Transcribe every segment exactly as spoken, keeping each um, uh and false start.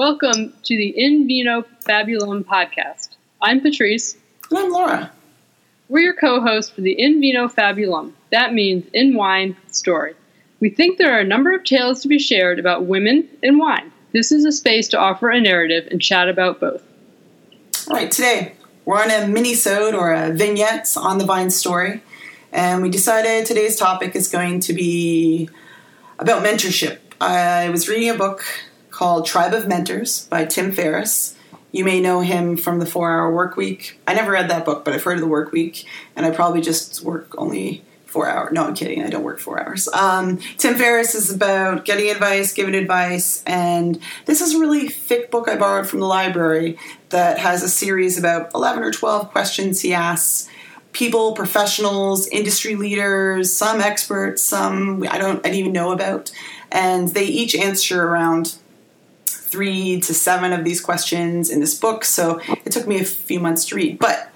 Welcome to the InVinoFabulum podcast. I'm Patrice. And I'm Laura. We're your co-hosts for the InVinoFabulum. That means In Wine Story. We think there are a number of tales to be shared about women and wine. This is a space to offer a narrative and chat about both. All right, today we're on a mini-sode or a vignette on the Vine story, and we decided today's topic is going to be about mentorship. I was reading a book called Tribe of Mentors by Tim Ferriss. You may know him from the Four Hour Work Week. I never read that book, but I've heard of the Work Week, and I probably just work only four hours. No, I'm kidding. I don't work four hours. Um, Tim Ferriss is about getting advice, giving advice, and this is a really thick book I borrowed from the library that has a series about eleven or twelve questions he asks people, professionals, industry leaders, some experts, some I don't I didn't even know about, and they each answer around three to seven of these questions in this book, so it took me a few months to read, but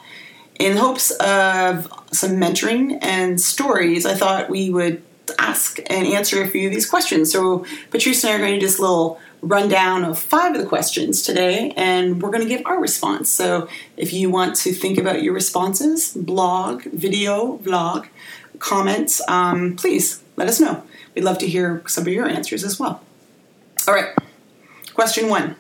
in hopes of some mentoring and stories, I thought we would ask and answer a few of these questions. So Patrice and I are going to do this little rundown of five of the questions today, and we're going to give our response. So if you want to think about your responses, blog, video, vlog, comments, um, please let us know. We'd love to hear some of your answers as well. All right. Question one.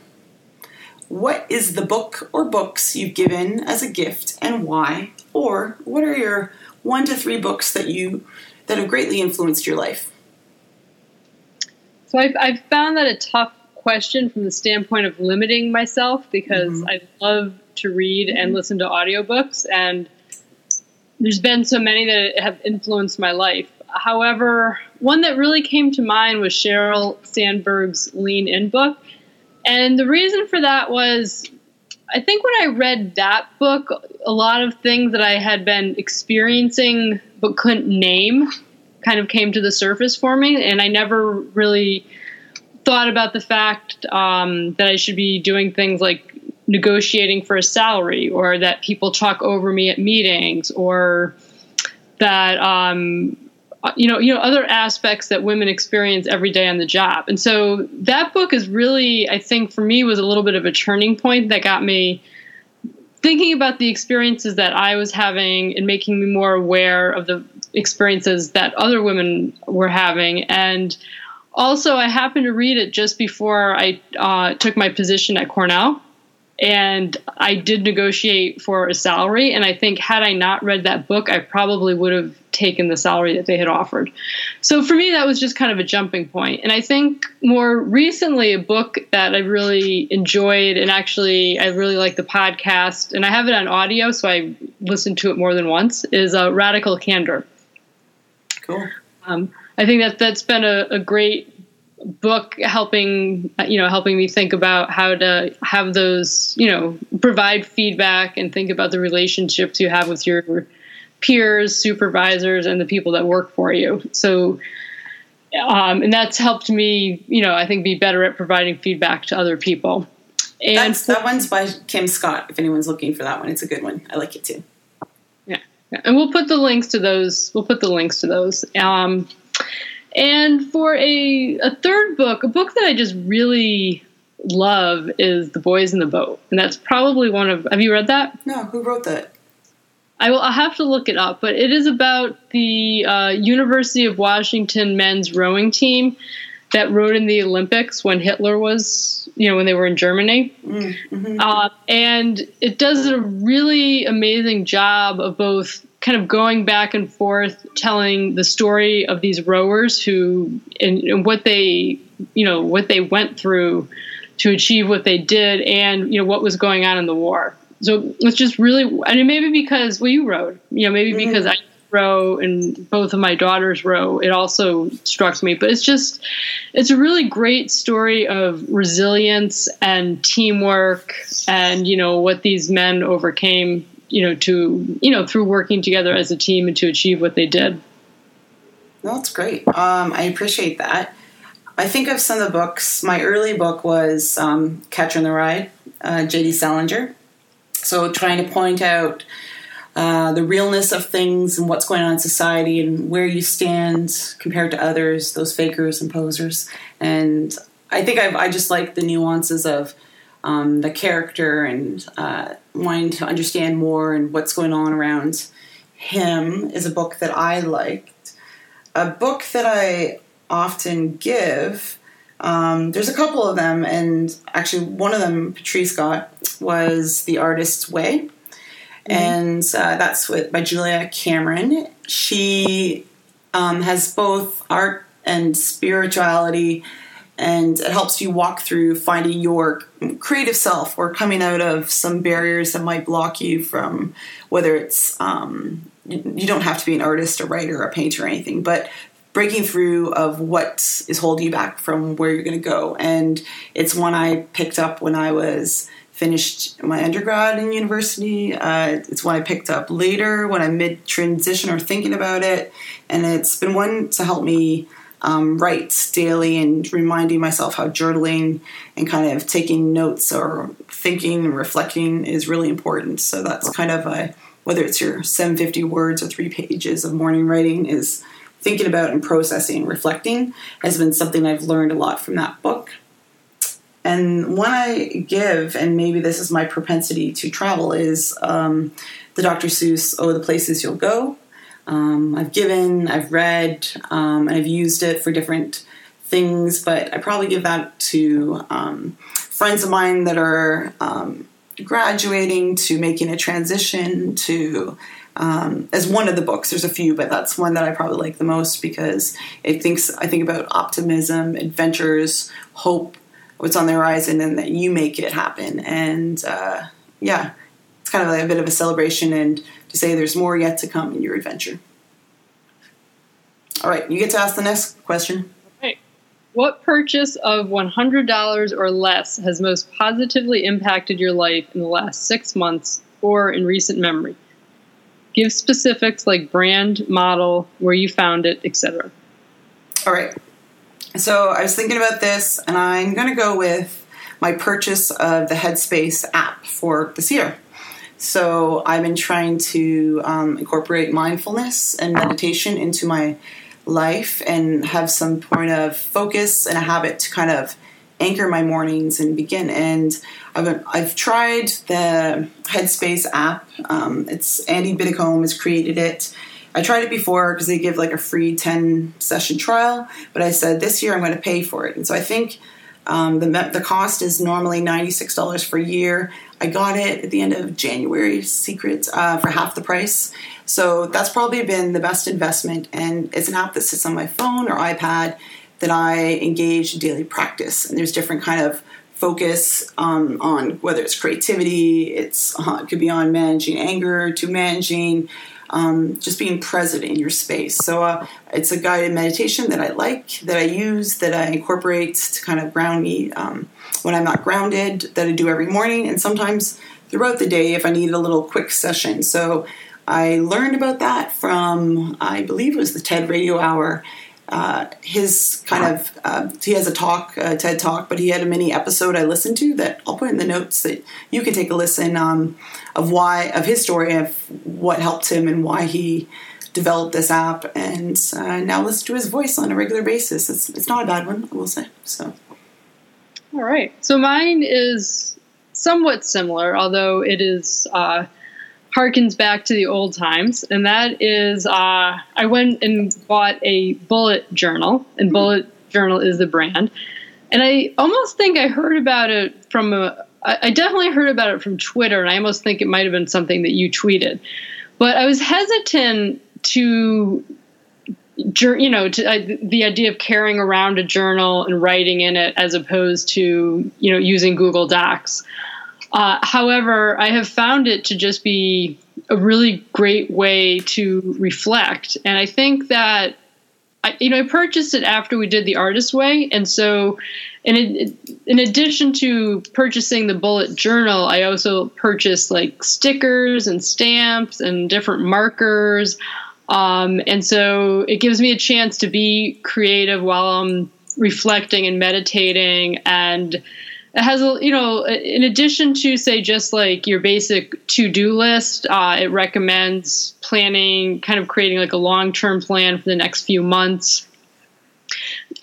What is the book or books you've given as a gift and why? Or what are your one to three books that you that have greatly influenced your life? So I've, I've found that a tough question from the standpoint of limiting myself because mm-hmm. I love to read and mm-hmm. listen to audiobooks, and there's been so many that have influenced my life. However, one that really came to mind was Sheryl Sandberg's Lean In book. And the reason for that was, I think when I read that book, a lot of things that I had been experiencing but couldn't name kind of came to the surface for me. And I never really thought about the fact um, that I should be doing things like negotiating for a salary, or that people talk over me at meetings, or that, um, you know, you know, other aspects that women experience every day on the job. And so that book is really, I think for me, was a little bit of a turning point that got me thinking about the experiences that I was having and making me more aware of the experiences that other women were having. And also I happened to read it just before I uh, took my position at Cornell, and I did negotiate for a salary. And I think had I not read that book, I probably would have taken the salary that they had offered. So for me, that was just kind of a jumping point. And I think more recently, a book that I really enjoyed, and actually I really like the podcast, and I have it on audio, so I listened to it more than once, is uh, Radical Candor. Cool. Um, I think that that's been a, a great book, helping, you know, helping me think about how to have those, you know, provide feedback and think about the relationships you have with your peers, supervisors, and the people that work for you. So, um, and that's helped me, you know, I think be better at providing feedback to other people. And that's, that one's by Kim Scott. If anyone's looking for that one, it's a good one. I like it too. Yeah. And we'll put the links to those. We'll put the links to those. Um, and for a, a third book, a book that I just really love is The Boys in the Boat. And that's probably one of, have you read that? No. Who wrote that? I will I'll have to look it up, but it is about the uh, University of Washington men's rowing team that rowed in the Olympics when Hitler was, you know, when they were in Germany. Mm-hmm. Uh, and it does a really amazing job of both kind of going back and forth, telling the story of these rowers who and, and what they, you know, what they went through to achieve what they did, and, you know, what was going on in the war. So it's just really, I mean, maybe because, well, you rowed, you know, maybe mm-hmm. because I row and both of my daughters row, it also struck me. But it's just, it's a really great story of resilience and teamwork and, you know, what these men overcame, you know, to, you know, through working together as a team and to achieve what they did. Well, that's great. Um, I appreciate that. I think of some of the books. My early book was um, Catcher in the Rye, uh, J D. Salinger. So trying to point out uh, the realness of things and what's going on in society and where you stand compared to others, those fakers and posers. And I think I've, I just like the nuances of um, the character and uh, wanting to understand more and what's going on around him is a book that I liked. A book that I often give, um, there's a couple of them, and actually one of them Patrice got was The Artist's Way. Mm-hmm. And uh, that's with, by Julia Cameron. She um, has both art and spirituality, and it helps you walk through finding your creative self or coming out of some barriers that might block you from, whether it's, um, you don't have to be an artist, a writer, a painter or anything, but breaking through of what is holding you back from where you're going to go. And it's one I picked up when I was finished my undergrad in university. Uh, it's one I picked up later when I'm mid-transition or thinking about it. And it's been one to help me Um, write daily and reminding myself how journaling and kind of taking notes or thinking and reflecting is really important. So that's kind of a, whether it's your seven hundred fifty words or three pages of morning writing, is thinking about and processing and reflecting has been something I've learned a lot from that book. And one I give, and maybe this is my propensity to travel, is um, the Doctor Seuss, Oh, the Places You'll Go. Um, I've given, I've read, um, and I've used it for different things, but I probably give that to um, friends of mine that are um, graduating, to making a transition, to um, as one of the books. There's a few, but that's one that I probably like the most because it thinks, I think about optimism, adventures, hope, what's on the horizon, and that you make it happen. And uh, yeah, it's kind of like a bit of a celebration and to say there's more yet to come in your adventure. All right, you get to ask the next question. All right. What purchase of one hundred dollars or less has most positively impacted your life in the last six months or in recent memory? Give specifics like brand, model, where you found it, et cetera. All right. So I was thinking about this, and I'm going to go with my purchase of the Headspace app for this year. So I've been trying to um, incorporate mindfulness and meditation into my life and have some point of focus and a habit to kind of anchor my mornings and begin. And I've been, I've tried the Headspace app. Um, it's Andy Puddicombe has created it. I tried it before because they give like a free ten session trial, but I said this year I'm going to pay for it. And so I think Um, the the cost is normally ninety-six dollars for a year. I got it at the end of January, secret, uh, for half the price. So that's probably been the best investment. And it's an app that sits on my phone or iPad that I engage in daily practice. And there's different kind of focus um, on whether it's creativity, it's uh, it could be on managing anger, to managing Um, just being present in your space. So uh, it's a guided meditation that I like, that I use, that I incorporate to kind of ground me um, when I'm not grounded, that I do every morning and sometimes throughout the day if I need a little quick session. So I learned about that from, I believe it was the TED Radio Hour. Uh, his kind wow. of, uh, he has a talk, a TED talk, but he had a mini episode I listened to that I'll put in the notes that you can take a listen um, of why, of his story of what helped him and why he developed this app. And uh, now listen to his voice on a regular basis. It's, it's not a bad one, I will say. So, all right. So mine is somewhat similar, although it is, uh, harkens back to the old times, and that is uh, I went and bought a bullet journal, and mm-hmm. Bullet Journal is the brand, and I almost think I heard about it from a, I definitely heard about it from Twitter, and I almost think it might have been something that you tweeted, but I was hesitant to, you know, to, I, the idea of carrying around a journal and writing in it as opposed to, you know, using Google Docs. Uh, however, I have found it to just be a really great way to reflect. And I think that, I, you know, I purchased it after we did The Artist's Way. And so in, it, in addition to purchasing the bullet journal, I also purchased like stickers and stamps and different markers. Um, and so it gives me a chance to be creative while I'm reflecting and meditating, and it has, you know, in addition to, say, just like your basic to-do list, uh, it recommends planning, kind of creating like a long-term plan for the next few months.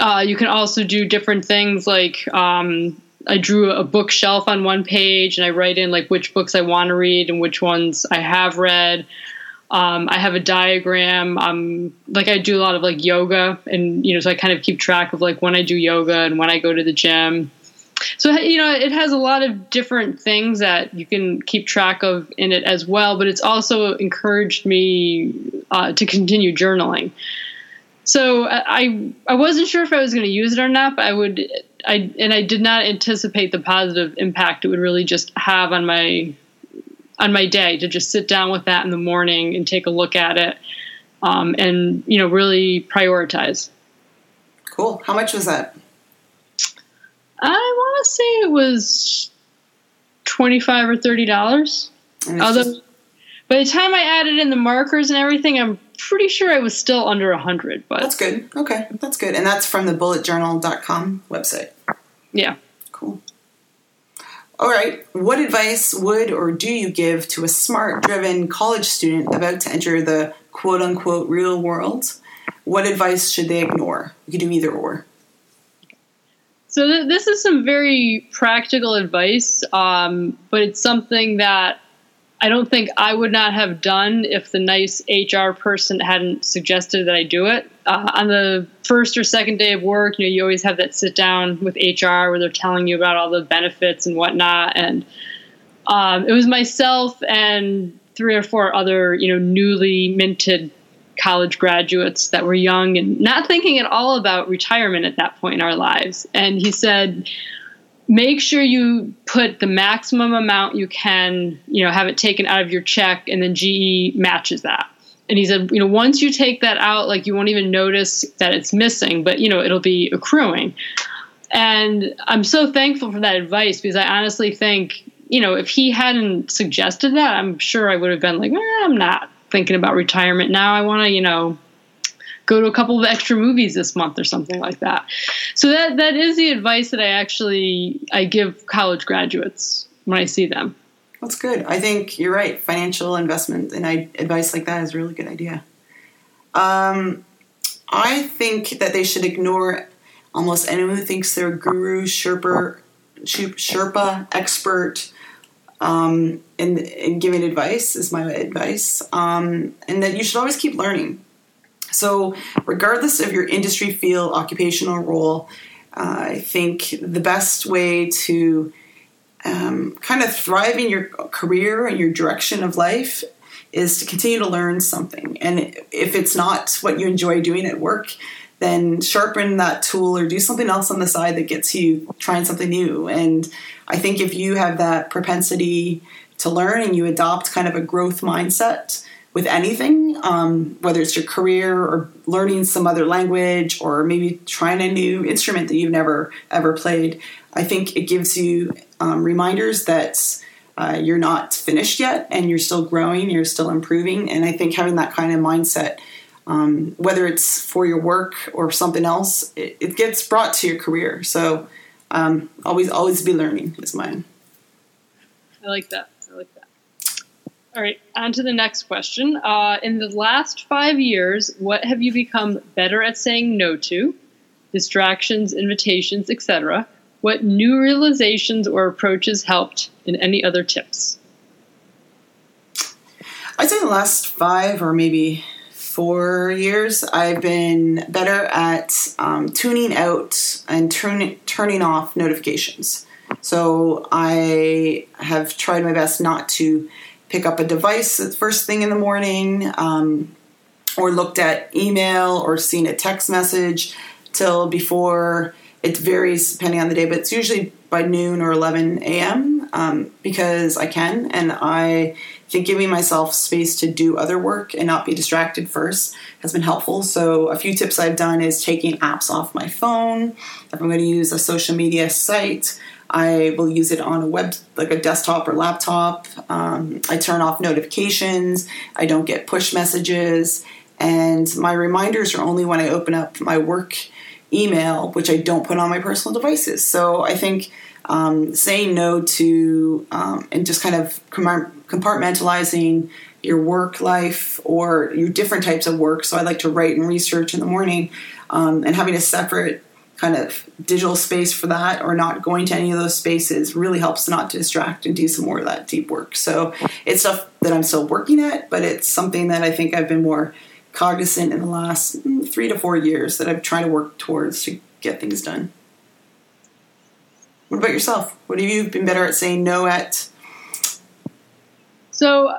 Uh, you can also do different things like um, I drew a bookshelf on one page and I write in like which books I want to read and which ones I have read. Um, I have a diagram. Um, like I do a lot of like yoga and, you know, so I kind of keep track of like when I do yoga and when I go to the gym. So, you know, it has a lot of different things that you can keep track of in it as well, but it's also encouraged me uh, to continue journaling. So I I wasn't sure if I was going to use it or not, but I would, I and I did not anticipate the positive impact it would really just have on my on my day to just sit down with that in the morning and take a look at it um, and, you know, really prioritize. Cool. How much was that? I want to say it was twenty-five dollars or thirty dollars. Although, just... by the time I added in the markers and everything, I'm pretty sure I was still under one hundred dollars. But that's good. Okay, that's good. And that's from the bullet journal dot com website. Yeah. Cool. All right. What advice would or do you give to a smart, driven college student about to enter the quote-unquote real world? What advice should they ignore? You could do either or. So th- this is some very practical advice, um, but it's something that I don't think I would not have done if the nice H R person hadn't suggested that I do it. Uh, on the first or second day of work, you know, you always have that sit down with H R where they're telling you about all the benefits and whatnot. And um, it was myself and three or four other, you know, newly minted college graduates that were young and not thinking at all about retirement at that point in our lives. And he said, make sure you put the maximum amount you can, you know, have it taken out of your check, and then G E matches that. And he said, you know, once you take that out, like you won't even notice that it's missing, but, you know, it'll be accruing. And I'm so thankful for that advice because I honestly think, you know, if he hadn't suggested that, I'm sure I would have been like, eh, I'm not thinking about retirement now. I want to, you know, go to a couple of extra movies this month or something like that. So that that is the advice that I actually I give college graduates when I see them. That's good. I think you're right. Financial investment and I, advice like that is a really good idea. Um, I think that they should ignore almost anyone who thinks they're a guru, Sherpa, Sherpa expert. Um, and, and giving advice is my advice, um, and that you should always keep learning. So regardless of your industry, field, occupational role, uh, I think the best way to um, kind of thrive in your career and your direction of life is to continue to learn something. And if it's not what you enjoy doing at work, then sharpen that tool or do something else on the side that gets you trying something new. And I think if you have that propensity to learn and you adopt kind of a growth mindset with anything, um, whether it's your career or learning some other language or maybe trying a new instrument that you've never, ever played, I think it gives you um, reminders that uh, you're not finished yet and you're still growing, you're still improving. And I think having that kind of mindset, Um, whether it's for your work or something else, it, it gets brought to your career. So um, always, always be learning is mine. I like that. I like that. All right, on to the next question. Uh, in the last five years, what have you become better at saying no to? Distractions, invitations, et cetera. What new realizations or approaches helped, and any other tips? I'd say the last five or maybe four years, I've been better at um, tuning out and turn, turning off notifications. So I have tried my best not to pick up a device the first thing in the morning um, or looked at email or seen a text message till before. It varies depending on the day, but it's usually by noon or eleven a.m. Um, because I can, and I think giving myself space to do other work and not be distracted first has been helpful. So a few tips I've done is taking apps off my phone. If I'm going to use a social media site, I will use it on a web, like a desktop or laptop. Um, I turn off notifications. I don't get push messages, and my reminders are only when I open up my work email, which I don't put on my personal devices. So I think um, saying no to um, and just kind of compartmentalizing your work life or your different types of work. So I like to write and research in the morning um, and having a separate kind of digital space for that, or not going to any of those spaces, really helps not to distract and do some more of that deep work. So it's stuff that I'm still working at, but it's something that I think I've been more cognizant in the last three to four years that I've tried to work towards to get things done. What about yourself? What have you been better at saying no at? So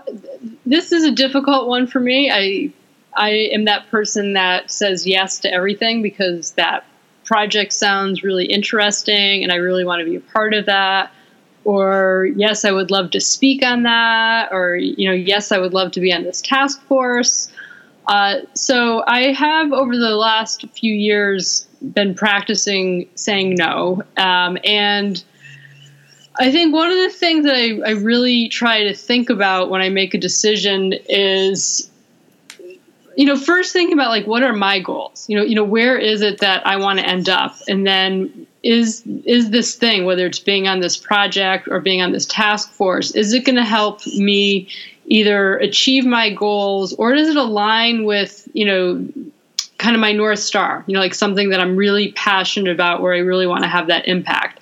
this is a difficult one for me. I I am that person that says yes to everything because that project sounds really interesting and I really want to be a part of that. Or yes, I would love to speak on that. Or, you know, yes, I would love to be on this task force. Uh, so I have, over the last few years, been practicing saying no. Um, and I think one of the things that I, I really try to think about when I make a decision is, you know, first think about, like, what are my goals? You know, you know, where is it that I want to end up? And then is, is this thing, whether it's being on this project or being on this task force, is it going to help me either achieve my goals, or does it align with, you know, kind of my North Star, you know, like something that I'm really passionate about where I really want to have that impact.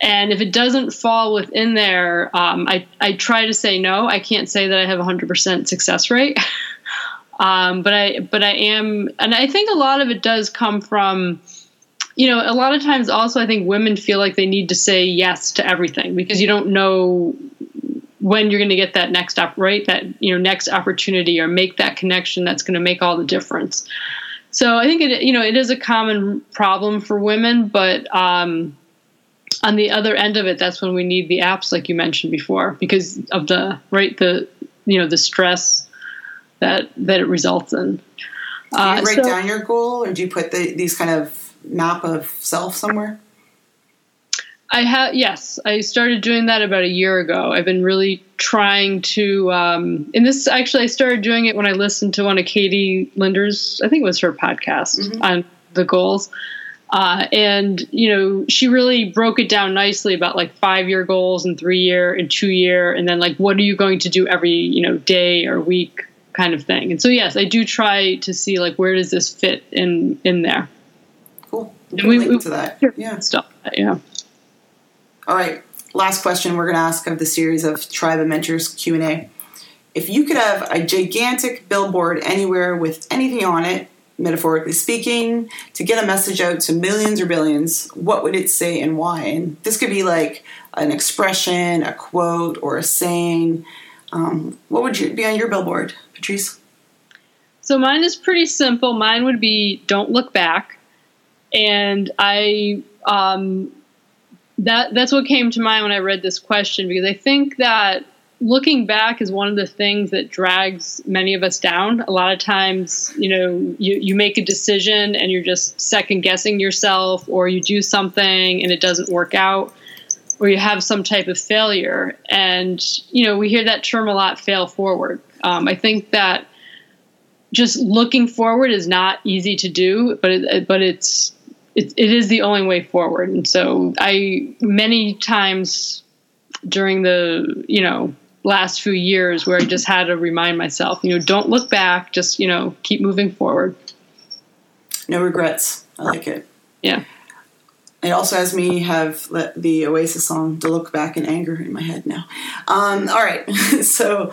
And if it doesn't fall within there, um, I, I try to say no. I can't say that I have a hundred percent success rate. um, but I, but I am, and I think a lot of it does come from, you know, a lot of times also, I think women feel like they need to say yes to everything because you don't know when you're going to get that next up, right? That, you know, next opportunity or make that connection that's going to make all the difference. So I think it, you know, it is a common problem for women, but um, on the other end of it, that's when we need the apps, like you mentioned before, because of the right, the you know, the stress that that it results in. Uh, do you write so, down your goal, or do you put the, these kind of map of self somewhere? I have, yes, I started doing that about a year ago. I've been really trying to, um, and this actually, I started doing it when I listened to one of Katie Linder's, I think it was her podcast mm-hmm. on the goals. Uh, and, you know, she really broke it down nicely about like five year goals and three year and two year. And then like, what are you going to do every, you know, day or week kind of thing. And so, yes, I do try to see like, where does this fit in, in there? Cool. We can link to that. Yeah. Stuff. Yeah. All right, last question we're going to ask of the series of Tribe of Mentors Q and A. If you could have a gigantic billboard anywhere with anything on it, metaphorically speaking, to get a message out to millions or billions, what would it say and why? And this could be like an expression, a quote, or a saying. Um, what would you, be on your billboard, Patrice? So mine is pretty simple. Mine would be, don't look back. And I... Um, That that's what came to mind when I read this question, because I think that looking back is one of the things that drags many of us down. A lot of times, you know, you, you make a decision and you're just second guessing yourself, or you do something and it doesn't work out, or you have some type of failure. And, you know, we hear that term a lot, fail forward. Um, I think that just looking forward is not easy to do, but it, but it's It, it is the only way forward. And so I, many times during the, you know, last few years where I just had to remind myself, you know, don't look back, just, you know, keep moving forward. No regrets. I like it. Yeah. It also has me have the Oasis song, "To Look Back in Anger," in my head now. Um, all right. So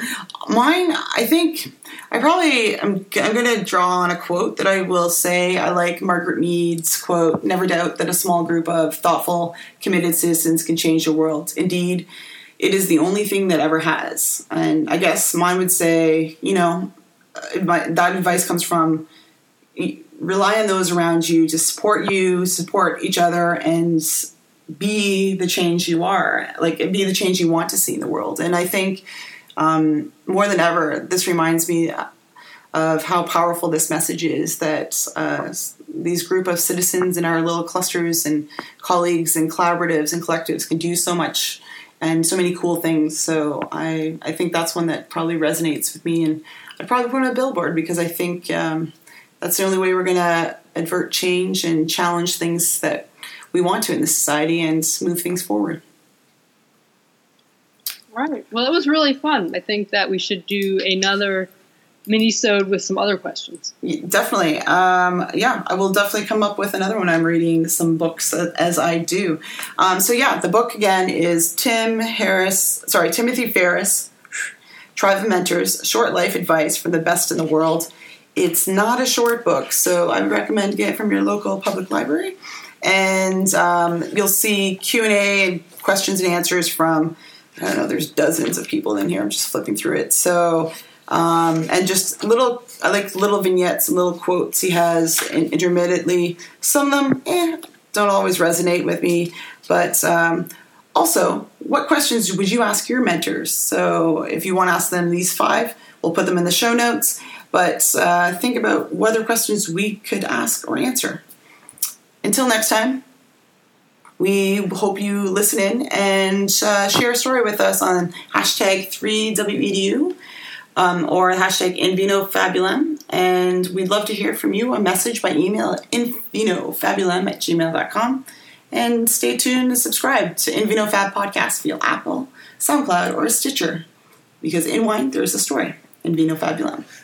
mine, I think I probably, I'm, I'm going to draw on a quote that I will say. I like Margaret Mead's quote, "Never doubt that a small group of thoughtful, committed citizens can change the world. Indeed, it is the only thing that ever has." And I guess mine would say, you know, my, that advice comes from, rely on those around you to support you, support each other, and be the change you are, like be the change you want to see in the world. And I think um, more than ever, this reminds me of how powerful this message is, that uh, these group of citizens in our little clusters and colleagues and collaboratives and collectives can do so much and so many cool things. So I, I think that's one that probably resonates with me. And I'd probably put on a billboard because I think... Um, That's the only way we're going to avert change and challenge things that we want to in this society and move things forward. Right. Well, it was really fun. I think that we should do another mini-sode with some other questions. Definitely. Um, yeah, I will definitely come up with another one. I'm reading some books as I do. Um, so yeah, the book again is Tim Harris, sorry, Timothy Ferriss, Tribe of Mentors, Short Life Advice from the Best in the World. It's not a short book, so I recommend getting it from your local public library. And um, you'll see Q and A, questions and answers from, I don't know, there's dozens of people in here. I'm just flipping through it. So, um, and just little, I like little vignettes, little quotes he has intermittently. Some of them eh, don't always resonate with me. But um, also, what questions would you ask your mentors? So if you want to ask them these five, we'll put them in the show notes. But uh, think about what other questions we could ask or answer. Until next time, we hope you listen in and uh, share a story with us on hashtag three W E D U um, or hashtag InVinoFabulum. And we'd love to hear from you, a message by email at InVinoFabulum at gmail dot com. And stay tuned and subscribe to InVinoFab Podcast via Apple, SoundCloud, or Stitcher. Because in wine, there's a story. InVinoFabulum.